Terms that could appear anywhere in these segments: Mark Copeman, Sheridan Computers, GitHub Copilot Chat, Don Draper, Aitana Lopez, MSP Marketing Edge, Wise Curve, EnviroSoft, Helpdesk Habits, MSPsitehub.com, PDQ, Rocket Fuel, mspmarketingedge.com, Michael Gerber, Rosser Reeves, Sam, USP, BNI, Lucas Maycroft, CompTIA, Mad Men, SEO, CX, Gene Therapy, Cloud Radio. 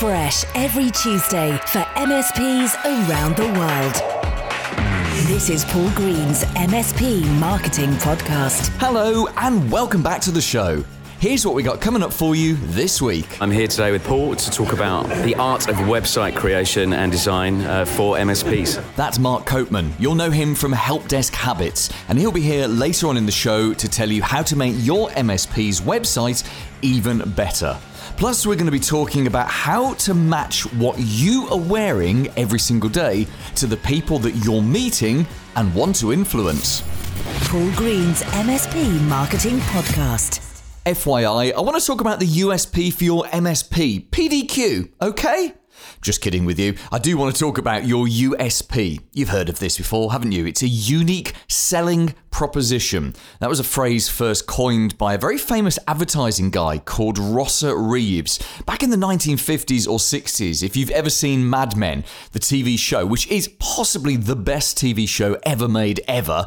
fresh every Tuesday for MSPs around the world. This is Paul Green's MSP Marketing Podcast. Hello and welcome back to the show. Here's what we got coming up for you this week. I'm here today with Paul to talk about the art of website creation and design for MSPs. That's Mark Copeman. You'll know him from Helpdesk Habits, and he'll be here later on in the show to tell you how to make your MSP's website even better. Plus, we're going to be talking about how to match what you are wearing every single day to the people that you're meeting and want to influence. Paul Green's MSP Marketing Podcast. FYI, I want to talk about the USP for your MSP, PDQ, okay? Just kidding with you. I do want to talk about your USP. You've heard of this before, haven't you? It's a unique selling proposition. That was a phrase first coined by a very famous advertising guy called Rosser Reeves back in the 1950s or 60s. If you've ever seen Mad Men, the TV show, which is possibly the best TV show ever made ever,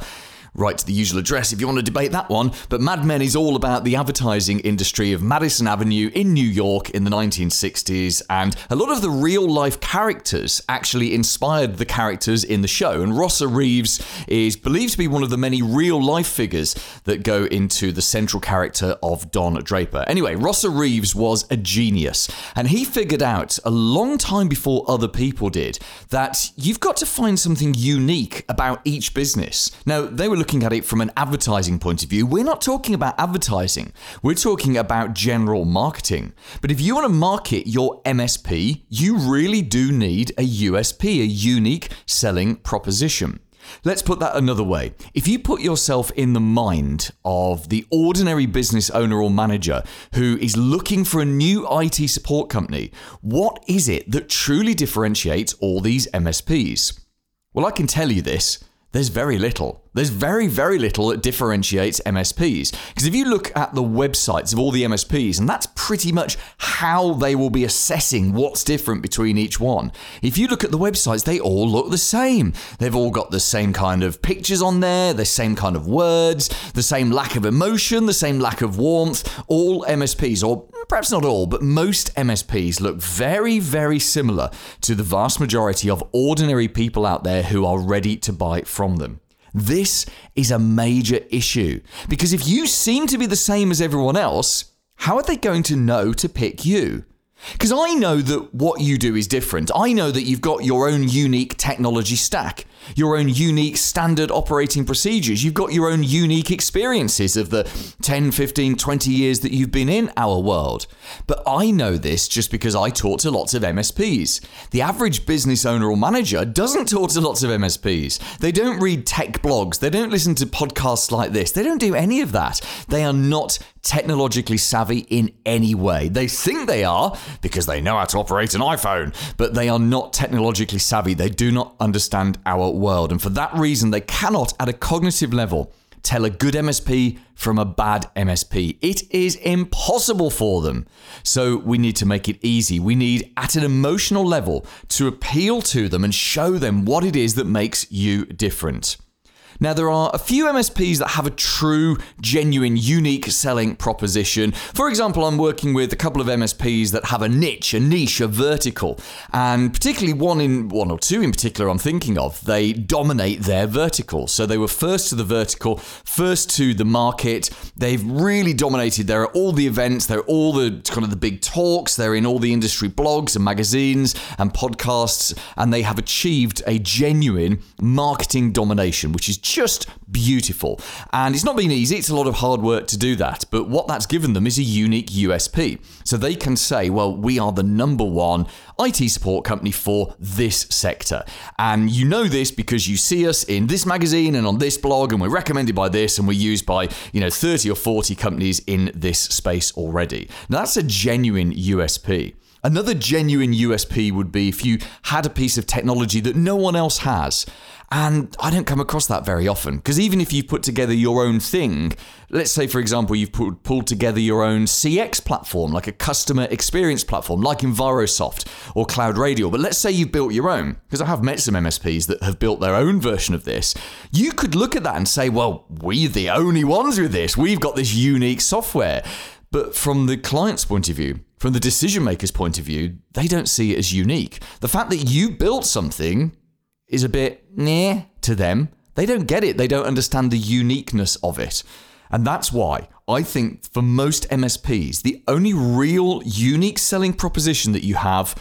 right to the usual address if you want to debate that one, but Mad Men is all about the advertising industry of Madison Avenue in New York in the 1960s, and a lot of the real-life characters actually inspired the characters in the show, and Rosser Reeves is believed to be one of the many real-life figures that go into the central character of Don Draper. Anyway, Rosser Reeves was a genius, and he figured out a long time before other people did that you've got to find something unique about each business. Now, they were looking at it from an advertising point of view. We're not talking about advertising. We're talking about general marketing. But if you want to market your MSP, you really do need a USP, a unique selling proposition. Let's put that another way. If you put yourself in the mind of the ordinary business owner or manager who is looking for a new IT support company, what is it that truly differentiates all these MSPs? Well, I can tell you this. There's very little. There's very, very little that differentiates MSPs. Because if you look at the websites of all the MSPs, and that's pretty much how they will be assessing what's different between each one. If you look at the websites, they all look the same. They've all got the same kind of pictures on there, the same kind of words, the same lack of emotion, the same lack of warmth. All MSPs, or perhaps not all, but most MSPs look very, very similar to the vast majority of ordinary people out there who are ready to buy from them. This is a major issue, because if you seem to be the same as everyone else, how are they going to know to pick you? Because I know that what you do is different. I know that you've got your own unique technology stack, your own unique standard operating procedures. You've got your own unique experiences of the 10, 15, 20 years that you've been in our world. But I know this just because I talk to lots of MSPs. The average business owner or manager doesn't talk to lots of MSPs. They don't read tech blogs. They don't listen to podcasts like this. They don't do any of that. They are not technologically savvy in any way. They think they are because they know how to operate an iPhone, but they are not technologically savvy. They do not understand our world. And for that reason, they cannot, at a cognitive level, tell a good MSP from a bad MSP. It is impossible for them. So we need to make it easy. We need, at an emotional level, to appeal to them and show them what it is that makes you different. Now, there are a few MSPs that have a true, genuine, unique selling proposition. For example, I'm working with a couple of MSPs that have a niche, a vertical, and particularly one or two in particular I'm thinking of. They dominate their vertical. So they were first to the vertical, first to the market. They've really dominated. They're at all the events, they're all the kind of the big talks, they're in all the industry blogs and magazines and podcasts, and they have achieved a genuine marketing domination, which is just beautiful. And it's not been easy. It's a lot of hard work to do that. But what that's given them is a unique USP. So they can say, well, we are the number one IT support company for this sector. And you know this because you see us in this magazine and on this blog, and we're recommended by this, and we're used by, 30 or 40 companies in this space already. Now, that's a genuine USP. Another genuine USP would be if you had a piece of technology that no one else has. And I don't come across that very often, because even if you put together your own thing, let's say, for example, you've pulled together your own CX platform, like a customer experience platform, like EnviroSoft or Cloud Radio. But let's say you've built your own, because I have met some MSPs that have built their own version of this. You could look at that and say, well, we're the only ones with this. We've got this unique software. But from the client's point of view, From the decision maker's point of view, they don't see it as unique. The fact that you built something is a bit meh to them. They don't get it. They don't understand the uniqueness of it. And that's why I think for most MSPs, the only real unique selling proposition that you have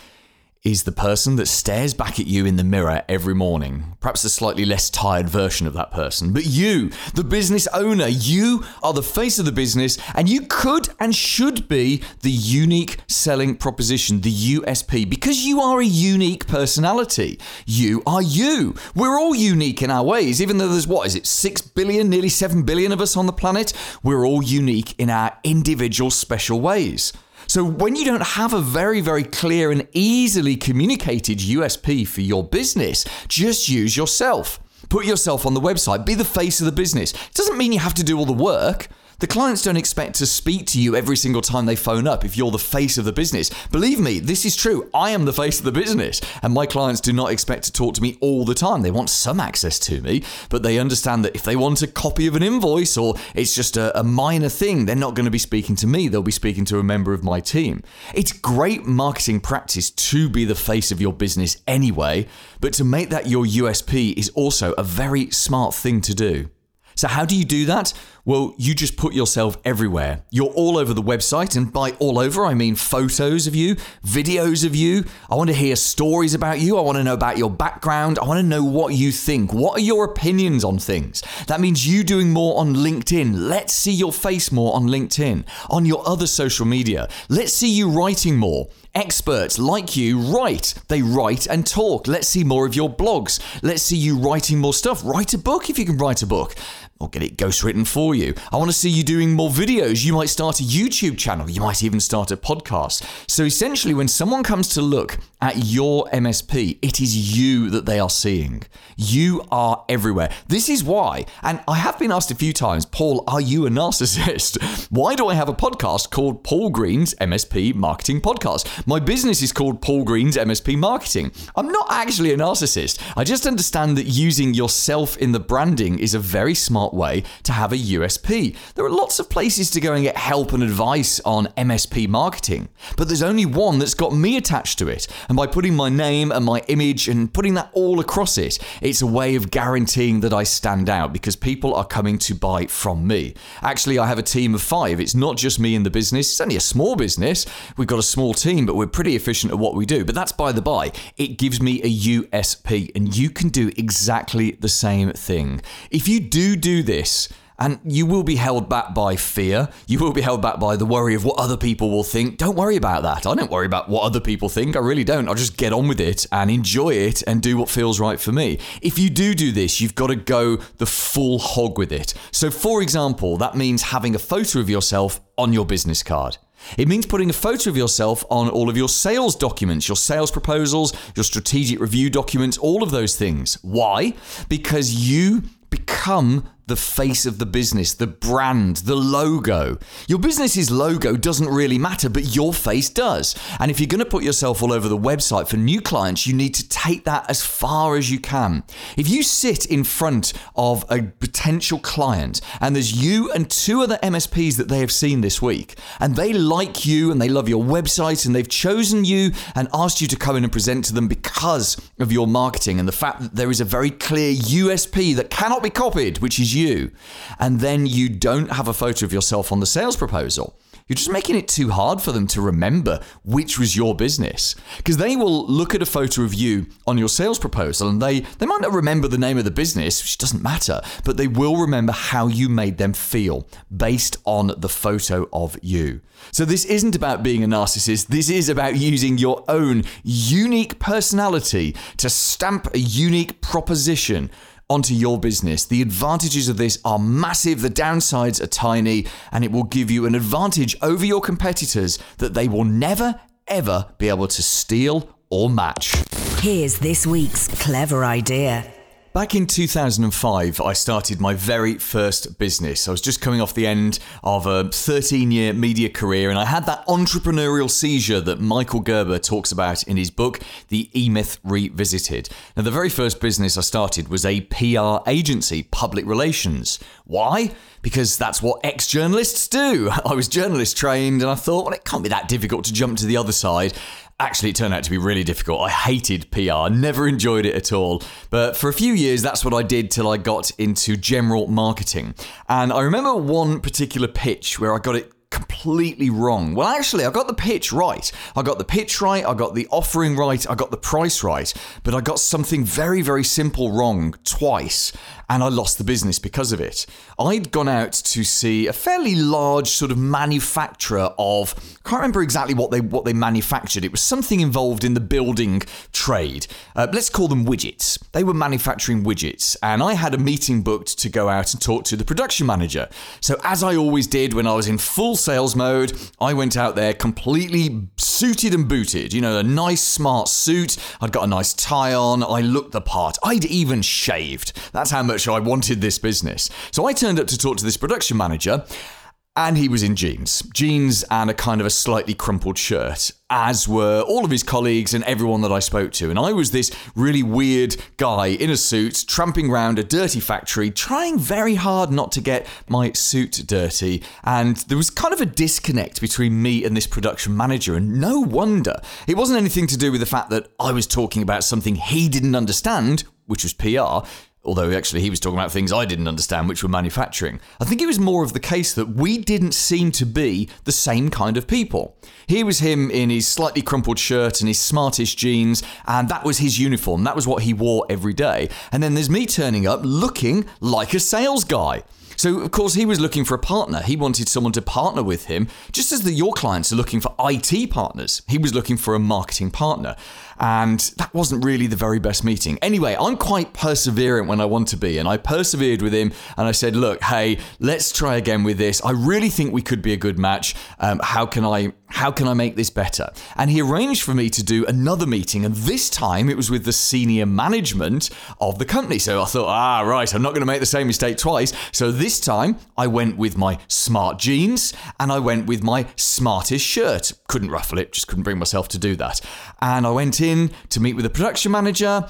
is the person that stares back at you in the mirror every morning. Perhaps a slightly less tired version of that person. But you, the business owner, you are the face of the business, and you could and should be the unique selling proposition, the USP, because you are a unique personality. You are you. We're all unique in our ways, even though there's, 6 billion, nearly 7 billion of us on the planet? We're all unique in our individual special ways. So when you don't have a very, very clear and easily communicated USP for your business, just use yourself. Put yourself on the website. Be the face of the business. It doesn't mean you have to do all the work. The clients don't expect to speak to you every single time they phone up if you're the face of the business. Believe me, this is true. I am the face of the business, and my clients do not expect to talk to me all the time. They want some access to me, but they understand that if they want a copy of an invoice or it's just a minor thing, they're not going to be speaking to me. They'll be speaking to a member of my team. It's great marketing practice to be the face of your business anyway, but to make that your USP is also a very smart thing to do. So how do you do that? Well, you just put yourself everywhere. You're all over the website, and by all over, I mean photos of you, videos of you. I want to hear stories about you. I want to know about your background. I want to know what you think. What are your opinions on things? That means you doing more on LinkedIn. Let's see your face more on LinkedIn. On your other social media, let's see you writing more. Experts like you write. They write and talk. Let's see more of your blogs. Let's see you writing more stuff. Write a book if you can write a book. Or get it ghostwritten for you. I want to see you doing more videos. You might start a YouTube channel. You might even start a podcast. So essentially, when someone comes to look at your MSP, it is you that they are seeing. You are everywhere. This is why, and I have been asked a few times, Paul, are you a narcissist? Why do I have a podcast called Paul Green's MSP Marketing Podcast? My business is called Paul Green's MSP Marketing. I'm not actually a narcissist. I just understand that using yourself in the branding is a very smart way to have a USP. There are lots of places to go and get help and advice on MSP marketing, but there's only one that's got me attached to it. And by putting my name and my image and putting that all across it, it's a way of guaranteeing that I stand out because people are coming to buy from me. Actually, I have a team of 5. It's not just me in the business. It's only a small business. We've got a small team, but we're pretty efficient at what we do. But that's by the by. It gives me a USP, and you can do exactly the same thing. If you do this, and you will be held back by fear. You will be held back by the worry of what other people will think. Don't worry about that. I don't worry about what other people think. I really don't. I'll just get on with it and enjoy it and do what feels right for me. If you do this, you've got to go the full hog with it. So for example, that means having a photo of yourself on your business card. It means putting a photo of yourself on all of your sales documents, your sales proposals, your strategic review documents, all of those things. Why? Because you become the face of the business, the brand, the logo. Your business's logo doesn't really matter, but your face does. And if you're going to put yourself all over the website for new clients, you need to take that as far as you can. If you sit in front of a potential client and there's you and 2 other MSPs that they have seen this week, and they like you and they love your website and they've chosen you and asked you to come in and present to them because of your marketing and the fact that there is a very clear USP that cannot be copied, which is you, and then you don't have a photo of yourself on the sales proposal. You're just making it too hard for them to remember which was your business, because they will look at a photo of you on your sales proposal and they might not remember the name of the business, which doesn't matter, but they will remember how you made them feel based on the photo of you. So this isn't about being a narcissist. This is about using your own unique personality to stamp a unique proposition onto your business. The advantages of this are massive, the downsides are tiny, and it will give you an advantage over your competitors that they will never, ever be able to steal or match. Here's this week's clever idea. Back in 2005, I started my very first business. I was just coming off the end of a 13-year media career, and I had that entrepreneurial seizure that Michael Gerber talks about in his book, The E-Myth Revisited. Now, the very first business I started was a PR agency, public relations. Why? Because that's what ex-journalists do. I was journalist trained, and I thought, well, it can't be that difficult to jump to the other side. Actually, it turned out to be really difficult. I hated PR, never enjoyed it at all. But for a few years, that's what I did till I got into general marketing. And I remember one particular pitch where I got it completely wrong. Well, actually, I got the pitch right. I got the pitch right. I got the offering right. I got the price right. But I got something very, very simple wrong twice. And I lost the business because of it. I'd gone out to see a fairly large sort of manufacturer of, I can't remember exactly what they manufactured. It was something involved in the building trade. Let's call them widgets. They were manufacturing widgets. And I had a meeting booked to go out and talk to the production manager. So as I always did when I was in full sales mode, I went out there completely suited and booted. You know, a nice smart suit. I'd got a nice tie on. I looked the part. I'd even shaved. That's how much I wanted this business. So I turned up to talk to this production manager, and he was in jeans and a kind of a slightly crumpled shirt, as were all of his colleagues and everyone that I spoke to. And I was this really weird guy in a suit, tramping around a dirty factory, trying very hard not to get my suit dirty. And there was kind of a disconnect between me and this production manager, and no wonder. It wasn't anything to do with the fact that I was talking about something he didn't understand, which was PR. Although actually he was talking about things I didn't understand, which were manufacturing. I think it was more of the case that we didn't seem to be the same kind of people. Here was him in his slightly crumpled shirt and his smartish jeans, and that was his uniform. That was what he wore every day. And then there's me turning up looking like a sales guy. So, of course, he was looking for a partner. He wanted someone to partner with him, just as your clients are looking for IT partners. He was looking for a marketing partner. And that wasn't really the very best meeting. Anyway, I'm quite perseverant when I want to be. And I persevered with him and I said, look, hey, let's try again with this. I really think we could be a good match. How can I make this better? And he arranged for me to do another meeting. And this time it was with the senior management of the company. So I thought, right, I'm not going to make the same mistake twice. So this time I went with my smart jeans and I went with my smartest shirt. Couldn't ruffle it, just couldn't bring myself to do that. And I went in to meet with the production manager.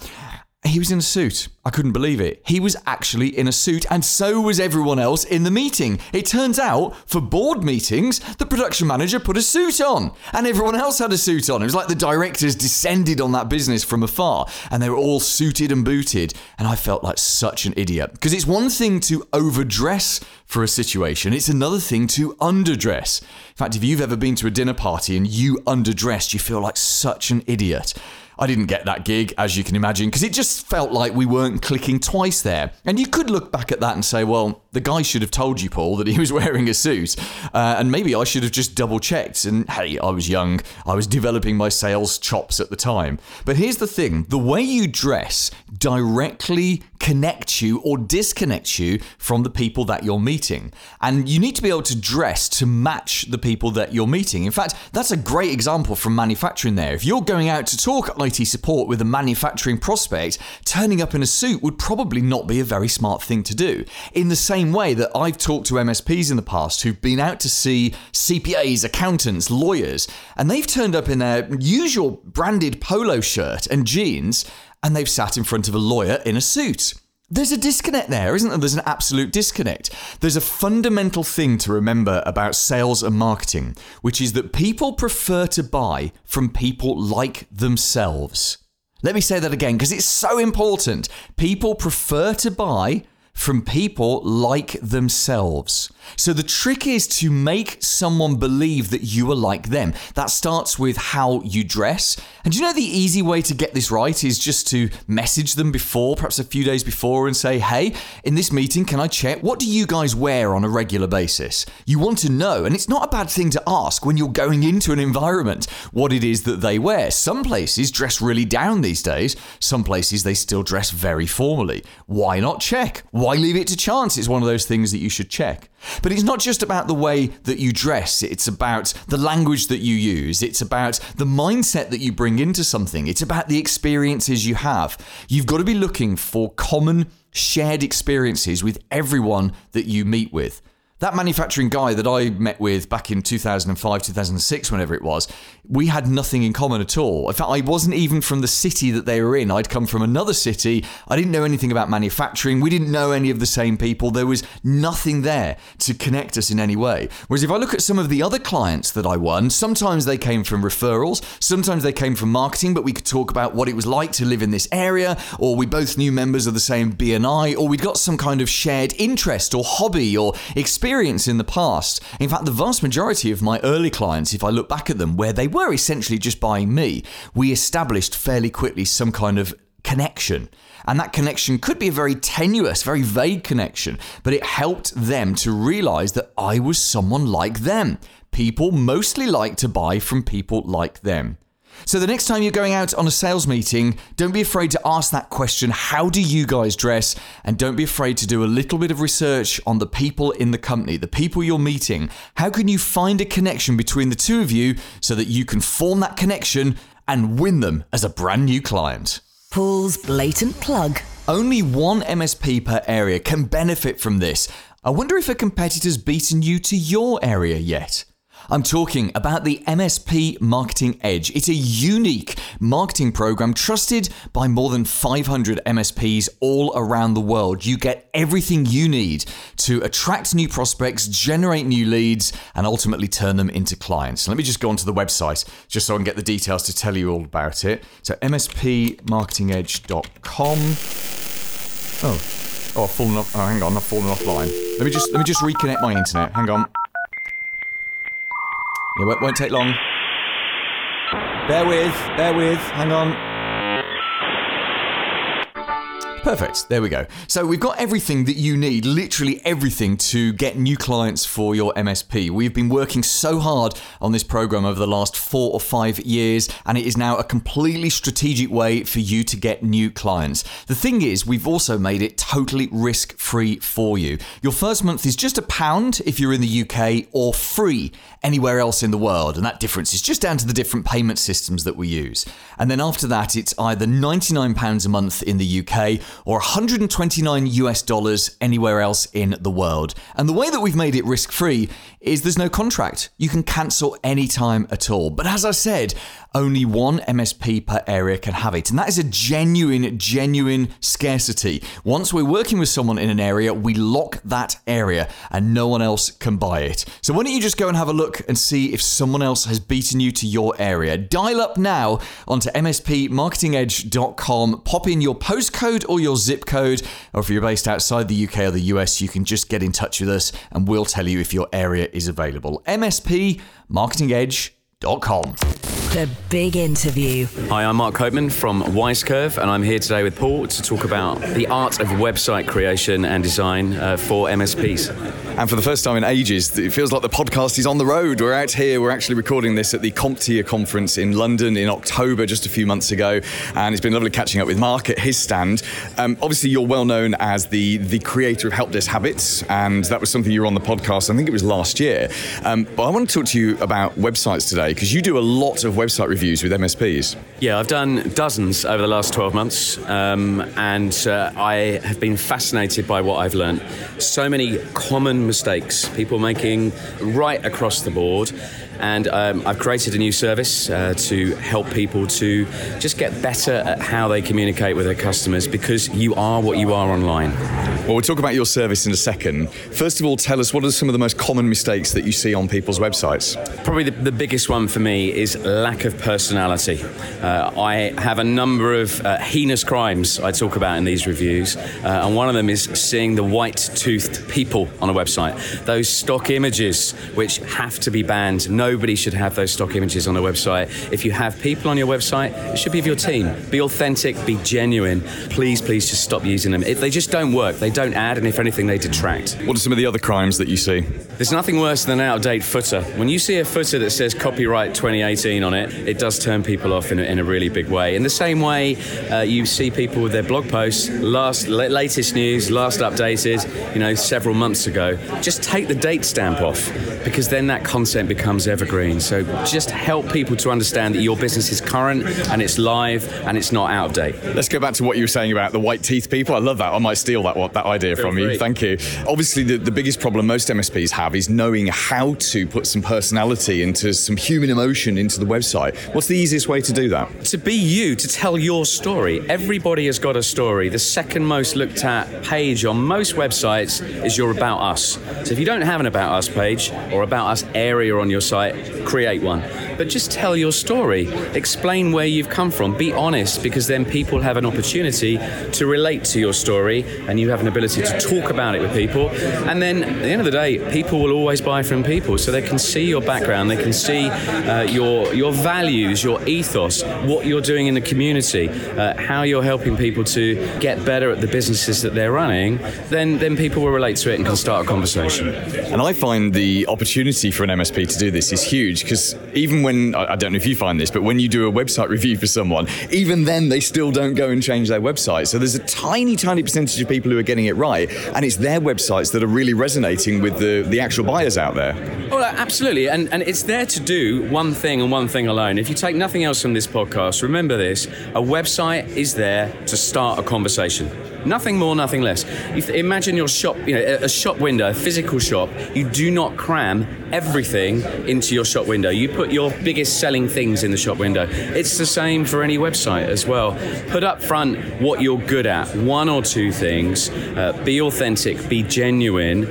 He was in a suit. I couldn't believe it. He was actually in a suit, and so was everyone else in the meeting. It turns out, for board meetings, the production manager put a suit on, and everyone else had a suit on. It was like the directors descended on that business from afar, and they were all suited and booted, and I felt like such an idiot. Because it's one thing to overdress for a situation, it's another thing to underdress. In fact, if you've ever been to a dinner party and you underdressed, you feel like such an idiot. I didn't get that gig, as you can imagine, because it just felt like we weren't clicking twice there. And you could look back at that and say, well, the guy should have told you, Paul, that he was wearing a suit. And maybe I should have just double-checked. And hey, I was young. I was developing my sales chops at the time. But here's the thing. The way you dress directly connects you or disconnects you from the people that you're meeting. And you need to be able to dress to match the people that you're meeting. In fact, that's a great example from manufacturing there. If you're going out to talk IT support with a manufacturing prospect, turning up in a suit would probably not be a very smart thing to do. In the same way that I've talked to MSPs in the past who've been out to see CPAs, accountants, lawyers, and they've turned up in their usual branded polo shirt and jeans, and they've sat in front of a lawyer in a suit. There's a disconnect there, isn't there? There's an absolute disconnect. There's a fundamental thing to remember about sales and marketing, which is that people prefer to buy from people like themselves. Let me say that again, because it's so important. People prefer to buy from people like themselves. So the trick is to make someone believe that you are like them. That starts with how you dress. And you know, the easy way to get this right is just to message them before, perhaps a few days before, and say, hey, in this meeting, can I check? What do you guys wear on a regular basis? You want to know, and it's not a bad thing to ask when you're going into an environment, what it is that they wear. Some places dress really down these days. Some places they still dress very formally. Why not check? Why leave it to chance? It's one of those things that you should check. But it's not just about the way that you dress. It's about the language that you use. It's about the mindset that you bring into something. It's about the experiences you have. You've got to be looking for common shared experiences with everyone that you meet with. That manufacturing guy that I met with back in 2005, 2006, whenever it was, we had nothing in common at all. In fact, I wasn't even from the city that they were in. I'd come from another city. I didn't know anything about manufacturing. We didn't know any of the same people. There was nothing there to connect us in any way. Whereas if I look at some of the other clients that I won, sometimes they came from referrals, sometimes they came from marketing, but we could talk about what it was like to live in this area, or we both knew members of the same BNI, or we'd got some kind of shared interest or hobby or experience in the past. In fact, the vast majority of my early clients, if I look back at them, where they were essentially just buying me, we established fairly quickly some kind of connection. And that connection could be a very tenuous, very vague connection, but it helped them to realize that I was someone like them. People mostly like to buy from people like them. So the next time you're going out on a sales meeting, don't be afraid to ask that question, how do you guys dress? And don't be afraid to do a little bit of research on the people in the company, the people you're meeting. How can you find a connection between the two of you so that you can form that connection and win them as a brand new client? Paul's blatant plug. Only one MSP per area can benefit from this. I wonder if a competitor's beaten you to your area yet. I'm talking about the MSP Marketing Edge. It's a unique marketing program trusted by more than 500 MSPs all around the world. You get everything you need to attract new prospects, generate new leads, and ultimately turn them into clients. Let me just go onto the website just so I can get the details to tell you all about it. So mspmarketingedge.com. I've fallen off. Oh, hang on, I've fallen offline. Let me just reconnect my internet. Hang on. It won't take long. Bear with. Hang on. Perfect. There we go. So we've got everything that you need, literally everything to get new clients for your MSP. We've been working so hard on this program over the last 4 or 5 years, and it is now a completely strategic way for you to get new clients. The thing is, we've also made it totally risk-free for you. Your first month is just £1 if you're in the UK, or free anywhere else in the world, and that difference is just down to the different payment systems that we use. And then after that, it's either £99 a month in the UK or $129 anywhere else in the world. And the way that we've made it risk-free is there's no contract. You can cancel any time at all. But as I said, only one MSP per area can have it. And that is a genuine scarcity. Once we're working with someone in an area, we lock that area and no one else can buy it. So why don't you just go and have a look and see if someone else has beaten you to your area. Dial up now onto mspmarketingedge.com, pop in your postcode or your zip code, or if you're based outside the UK or the US, you can just get in touch with us and we'll tell you if your area is available. mspmarketingedge.com. The Big Interview. Hi, I'm Mark Copeman from Wise Curve, and I'm here today with Paul to talk about the art of website creation and design for MSPs. And for the first time in ages, it feels like the podcast is on the road. We're out here, we're actually recording this at the CompTIA conference in London in October, just a few months ago, and it's been lovely catching up with Mark at his stand. Obviously, you're well known as the creator of Helpdesk Habits, and that was something you were on the podcast, I think it was last year. But I want to talk to you about websites today, because you do a lot of website reviews with MSPs. Yeah, I've done dozens over the last 12 months, and I have been fascinated by what I've learned. So many common mistakes people making right across the board, and I've created a new service to help people to just get better at how they communicate with their customers, because you are what you are online. Well, we'll talk about your service in a second. First of all, tell us, what are some of the most common mistakes that you see on people's websites? Probably the biggest one for me is lack of personality. I have a number of heinous crimes I talk about in these reviews, and one of them is seeing the white-toothed people on a website. Those stock images which have to be banned. No Nobody should have those stock images on their website. If you have people on your website, it should be of your team. Be authentic, be genuine. Please just stop using them. They just don't work. They don't add, and if anything, they detract. What are some of the other crimes that you see? There's nothing worse than an out-of-date footer. When you see a footer that says copyright 2018 on it, it does turn people off in a really big way. In the same way, you see people with their blog posts, latest news, last updated, several months ago. Just take the date stamp off, because then that content becomes evergreen. So just help people to understand that your business is current and it's live and it's not out of date. Let's go back to what you were saying about the white teeth people. I love that. I might steal that idea from you. Thank you. Obviously, the biggest problem most MSPs have is knowing how to put some personality into some human emotion into the website. What's the easiest way to do that? To be you, to tell your story. Everybody has got a story. The second most looked at page on most websites is your About Us. So if you don't have an About Us page or About Us area on your site, create one. But just tell your story. Explain where you've come from. Be honest, because then people have an opportunity to relate to your story and you have an ability to talk about it with people. And then at the end of the day, people will always buy from people. So they can see your background, they can see your values, your ethos, what you're doing in the community, how you're helping people to get better at the businesses that they're running. Then people will relate to it and can start a conversation. And I find the opportunity for an MSP to do this is huge, because even when, I don't know if you find this, but when you do a website review for someone, even then they still don't go and change their website. So there's a tiny percentage of people who are getting it right, and it's their websites that are really resonating with the actual buyers out there. Well, absolutely, and it's there to do one thing and one thing alone. If you take nothing else from this podcast, remember this: a website is there to start a conversation. Nothing more, nothing less. Imagine your shop, a shop window, a physical shop. You do not cram everything into your shop window. You put your biggest selling things in the shop window. It's the same for any website as well. Put up front what you're good at, one or two things. Be authentic, be genuine,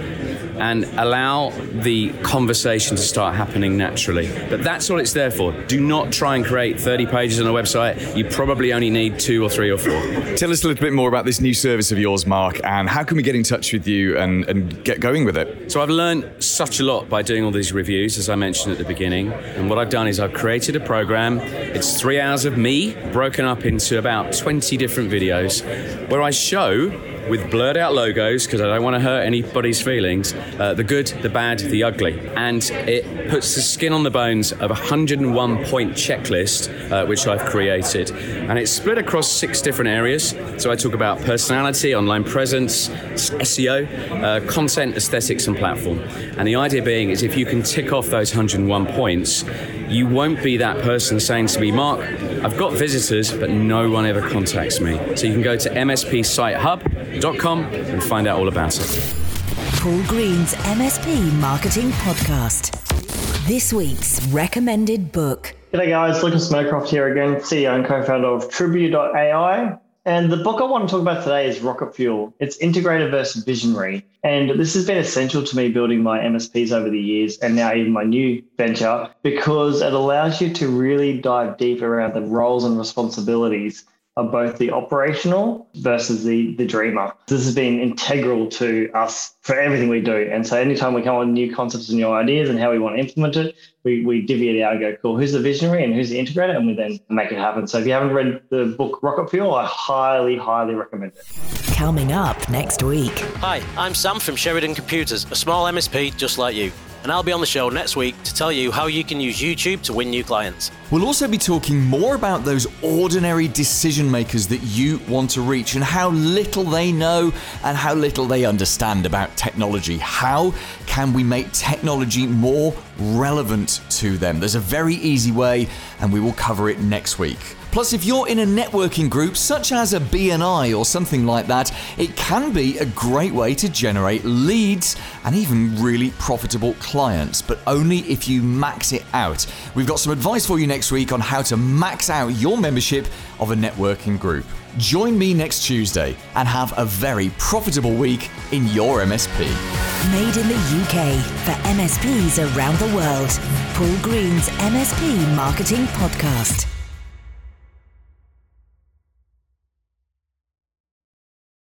and allow the conversation to start happening naturally. But that's all it's there for. Do not try and create 30 pages on a website. You probably only need 2 or 3 or 4. Tell us a little bit more about this new service of yours, Mark, and how can we get in touch with you and get going with it? So I've learned such a lot by doing all these reviews, as I mentioned at the beginning. And what I've done is I've created a program. It's 3 hours of me, broken up into about 20 different videos, where I show, with blurred out logos, because I don't want to hurt anybody's feelings, the good, the bad, the ugly. And it puts the skin on the bones of a 101-point checklist, which I've created. And it's split across 6 different areas. So I talk about personality, online presence, SEO, content, aesthetics, and platform. And the idea being is if you can tick off those 101 points, you won't be that person saying to me, Mark, I've got visitors, but no one ever contacts me. So you can go to MSPsitehub.com and find out all about it. Paul Green's MSP Marketing Podcast. This week's recommended book. G'day guys, Lucas Maycroft here again, CEO and co-founder of Tribute.ai. And the book I want to talk about today is Rocket Fuel. It's Integrator versus Visionary. And this has been essential to me building my MSPs over the years, and now even my new venture, because it allows you to really dive deep around the roles and responsibilities of both the operational versus the dreamer. This has been integral to us for everything we do. And so anytime we come on new concepts and new ideas and how we want to implement it, we divvy it out and go, cool, who's the visionary and who's the integrator? And we then make it happen. So if you haven't read the book Rocket Fuel, I highly, highly recommend it. Coming up next week. Hi, I'm Sam from Sheridan Computers, a small MSP just like you. And I'll be on the show next week to tell you how you can use YouTube to win new clients. We'll also be talking more about those ordinary decision makers that you want to reach and how little they know and how little they understand about technology. How can we make technology more relevant to them? There's a very easy way, and we will cover it next week. Plus, if you're in a networking group, such as a BNI or something like that, it can be a great way to generate leads and even really profitable clients, but only if you max it out. We've got some advice for you next week on how to max out your membership of a networking group. Join me next Tuesday and have a very profitable week in your MSP. Made in the UK for MSPs around the world. Paul Green's MSP Marketing Podcast.